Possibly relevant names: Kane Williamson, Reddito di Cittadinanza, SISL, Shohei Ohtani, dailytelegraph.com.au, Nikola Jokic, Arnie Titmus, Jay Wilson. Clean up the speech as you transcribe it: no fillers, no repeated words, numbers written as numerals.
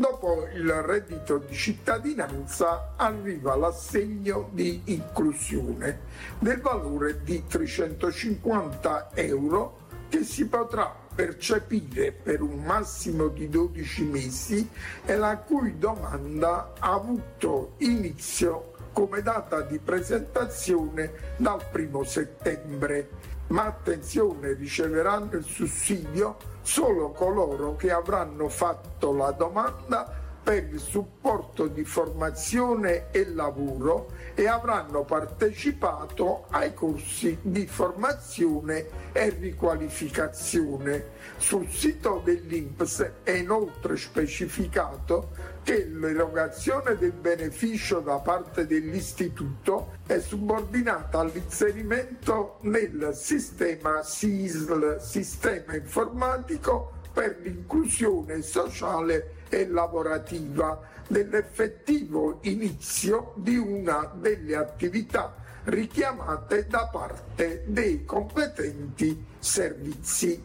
Dopo il reddito di cittadinanza arriva l'assegno di inclusione del valore di 350 euro che si potrà percepire per un massimo di 12 mesi e la cui domanda ha avuto inizio come data di presentazione dal 1 settembre. Ma attenzione, riceveranno il sussidio solo coloro che avranno fatto la domanda per il supporto di formazione e lavoro e avranno partecipato ai corsi di formazione e riqualificazione. Sul sito dell'INPS è inoltre specificato che l'erogazione del beneficio da parte dell'istituto è subordinata all'inserimento nel sistema SISL, Sistema Informatico per l'Inclusione Sociale e Lavorativa, dell'effettivo inizio di una delle attività richiamate da parte dei competenti servizi.